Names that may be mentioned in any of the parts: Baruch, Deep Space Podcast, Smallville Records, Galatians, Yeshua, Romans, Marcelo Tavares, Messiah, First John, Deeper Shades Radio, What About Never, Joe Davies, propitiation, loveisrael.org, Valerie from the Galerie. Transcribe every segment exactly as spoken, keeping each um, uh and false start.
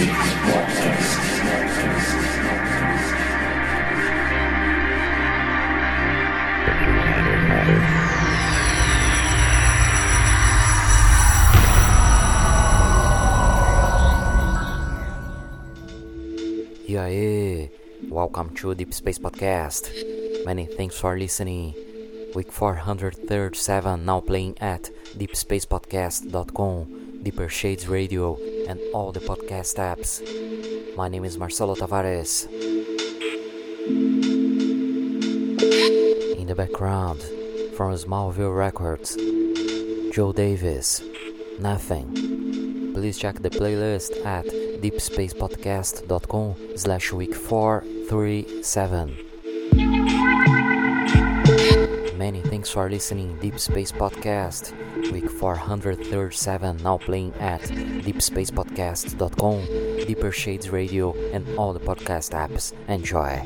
Space Podcast. E aí, welcome to Deep Space Podcast. Many thanks for listening. Week four hundred thirty-seven now playing at deep space podcast dot com, Deeper Shades Radio, and all the podcast apps. My name is Marcelo Tavares. In the background, from Smallville Records, Joe Davies, Nothing. Please check the playlist at deep space podcast dot com slash week four thirty-seven. Many thanks for listening, Deep Space Podcast, week four hundred thirty-seven, now playing at deep space podcast dot com, Deeper Shades Radio, and all the podcast apps. Enjoy!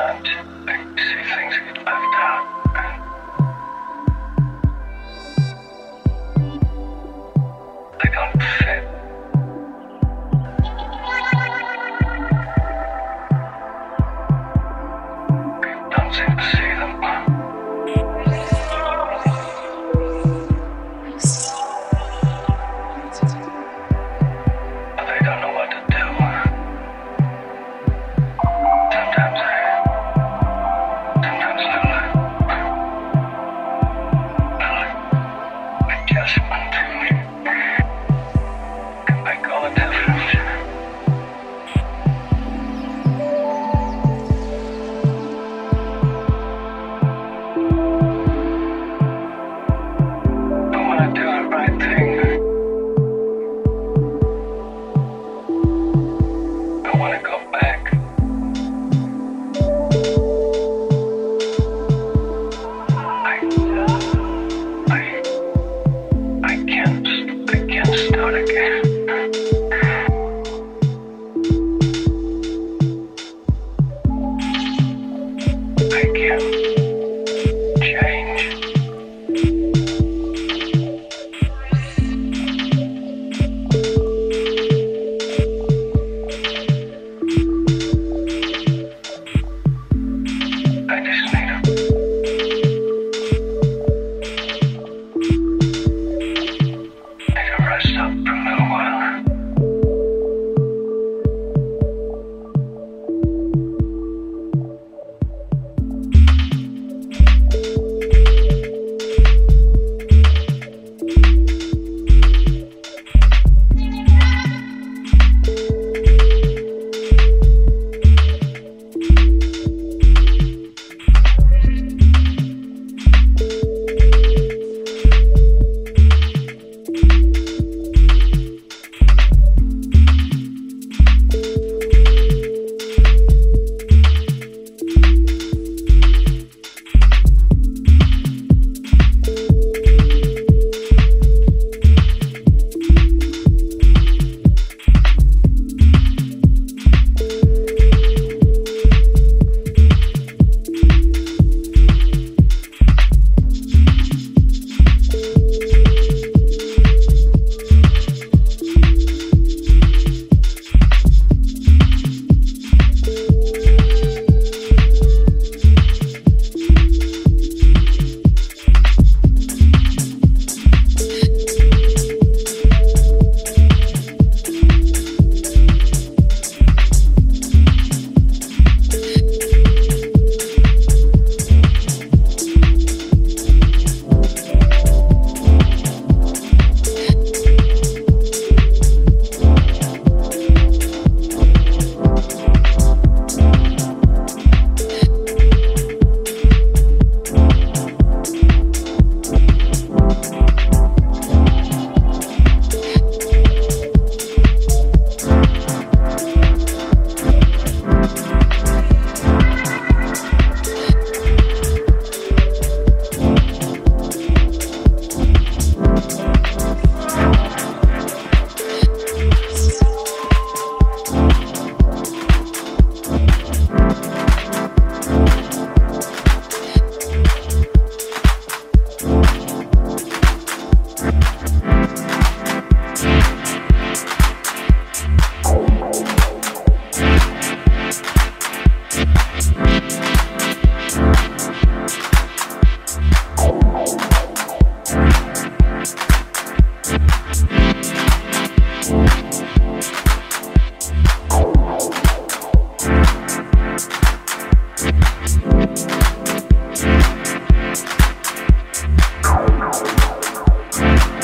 I can't, I can't start again.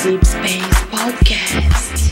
Deep Space Podcast.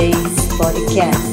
Space Podcast.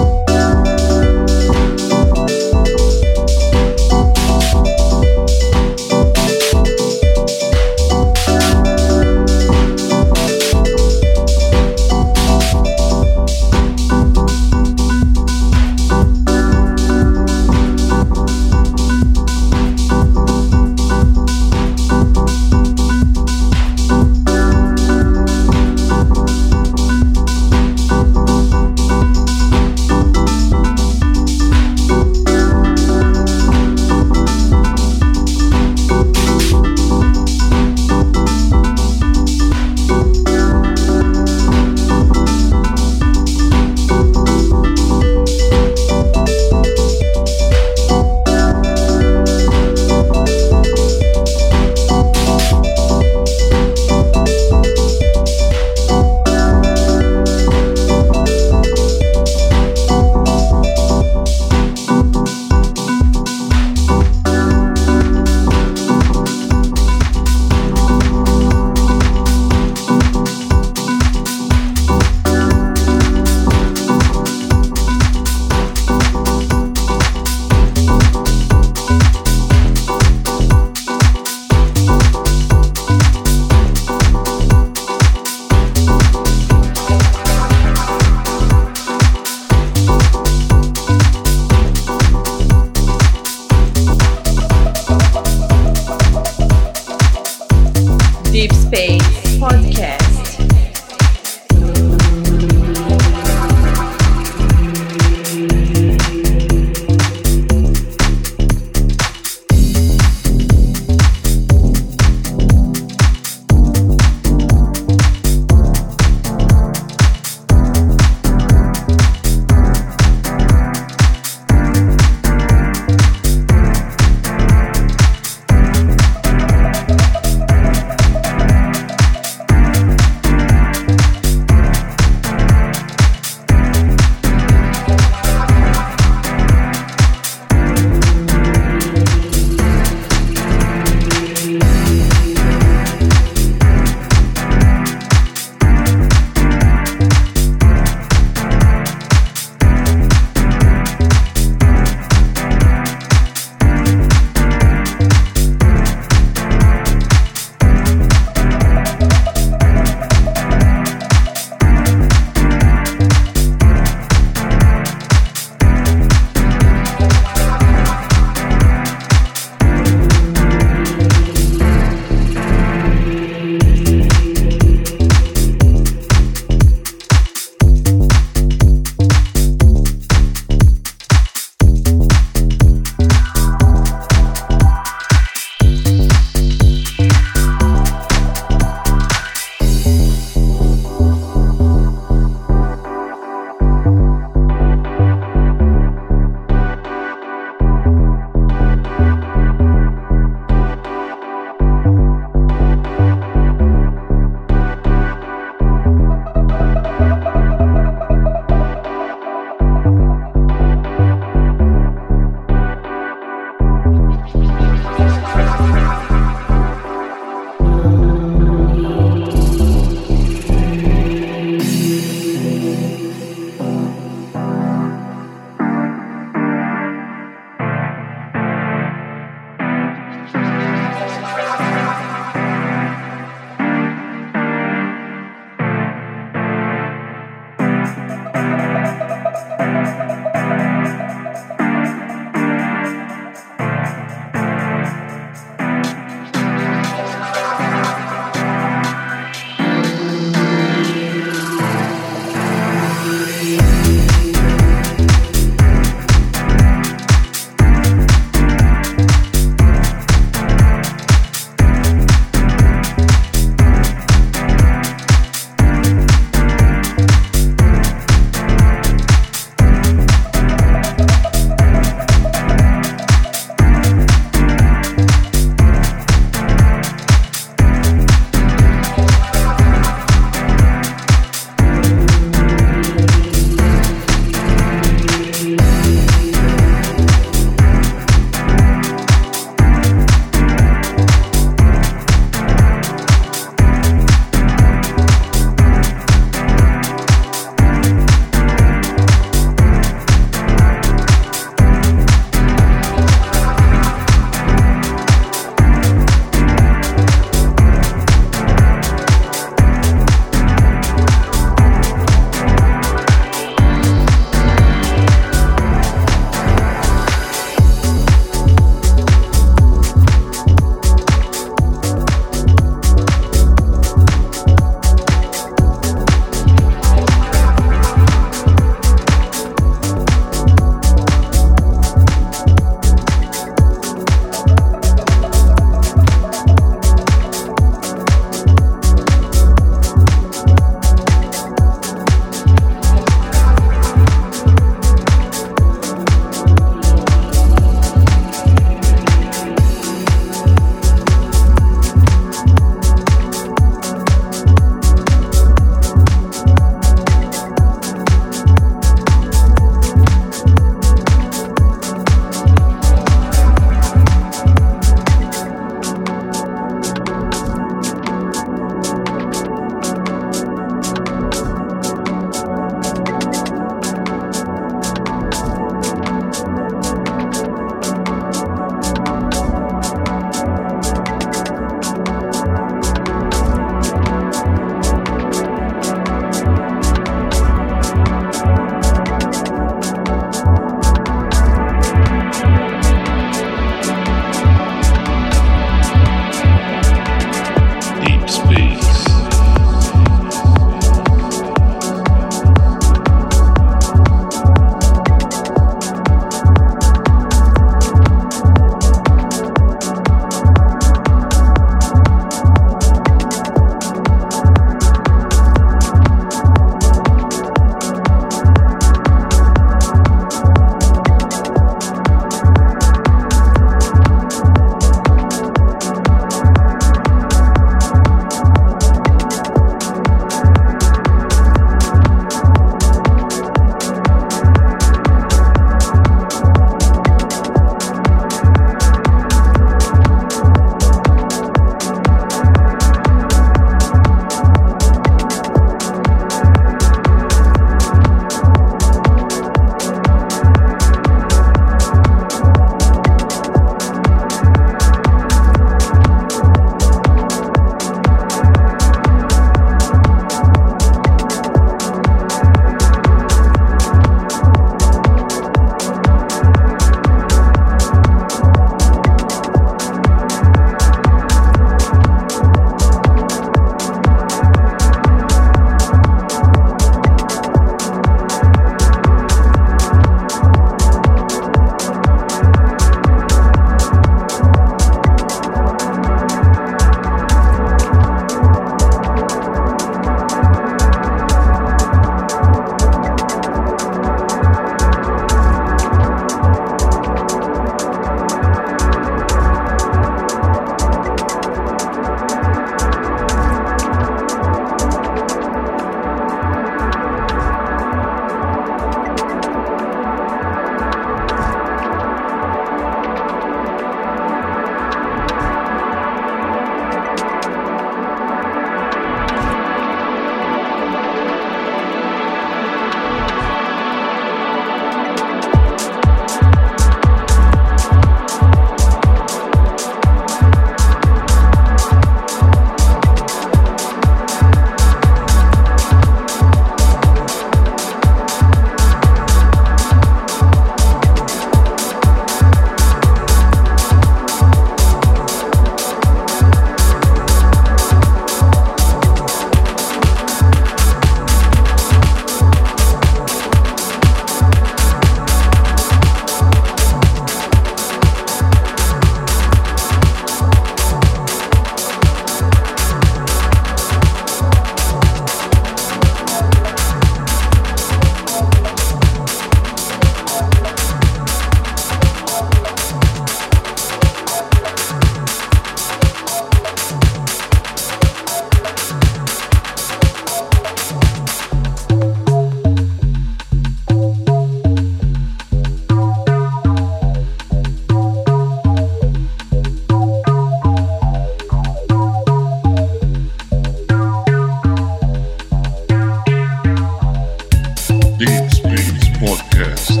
Podcast.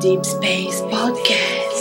Deep Space Podcast.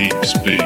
Deep Space.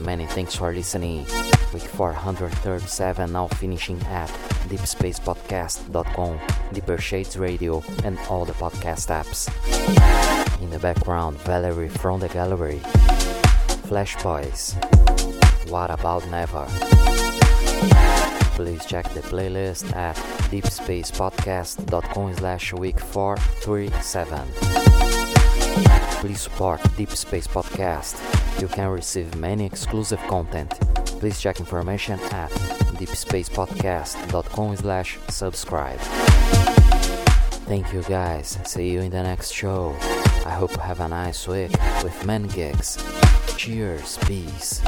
Many thanks for listening. Week four hundred thirty-seven now finishing at deep space podcast dot com, Deeper Shades Radio, and all the podcast apps. In the background, Valerie from the Galerie, Flash Boys, What About Never. Please check the playlist at deep space podcast dot com slash week four thirty-seven. Please support Deep Space Podcast. You can receive many exclusive content. Please check information at deep space podcast dot com slash subscribe. Thank you guys. See you in the next show. I hope you have a nice week with many gigs. Cheers, peace.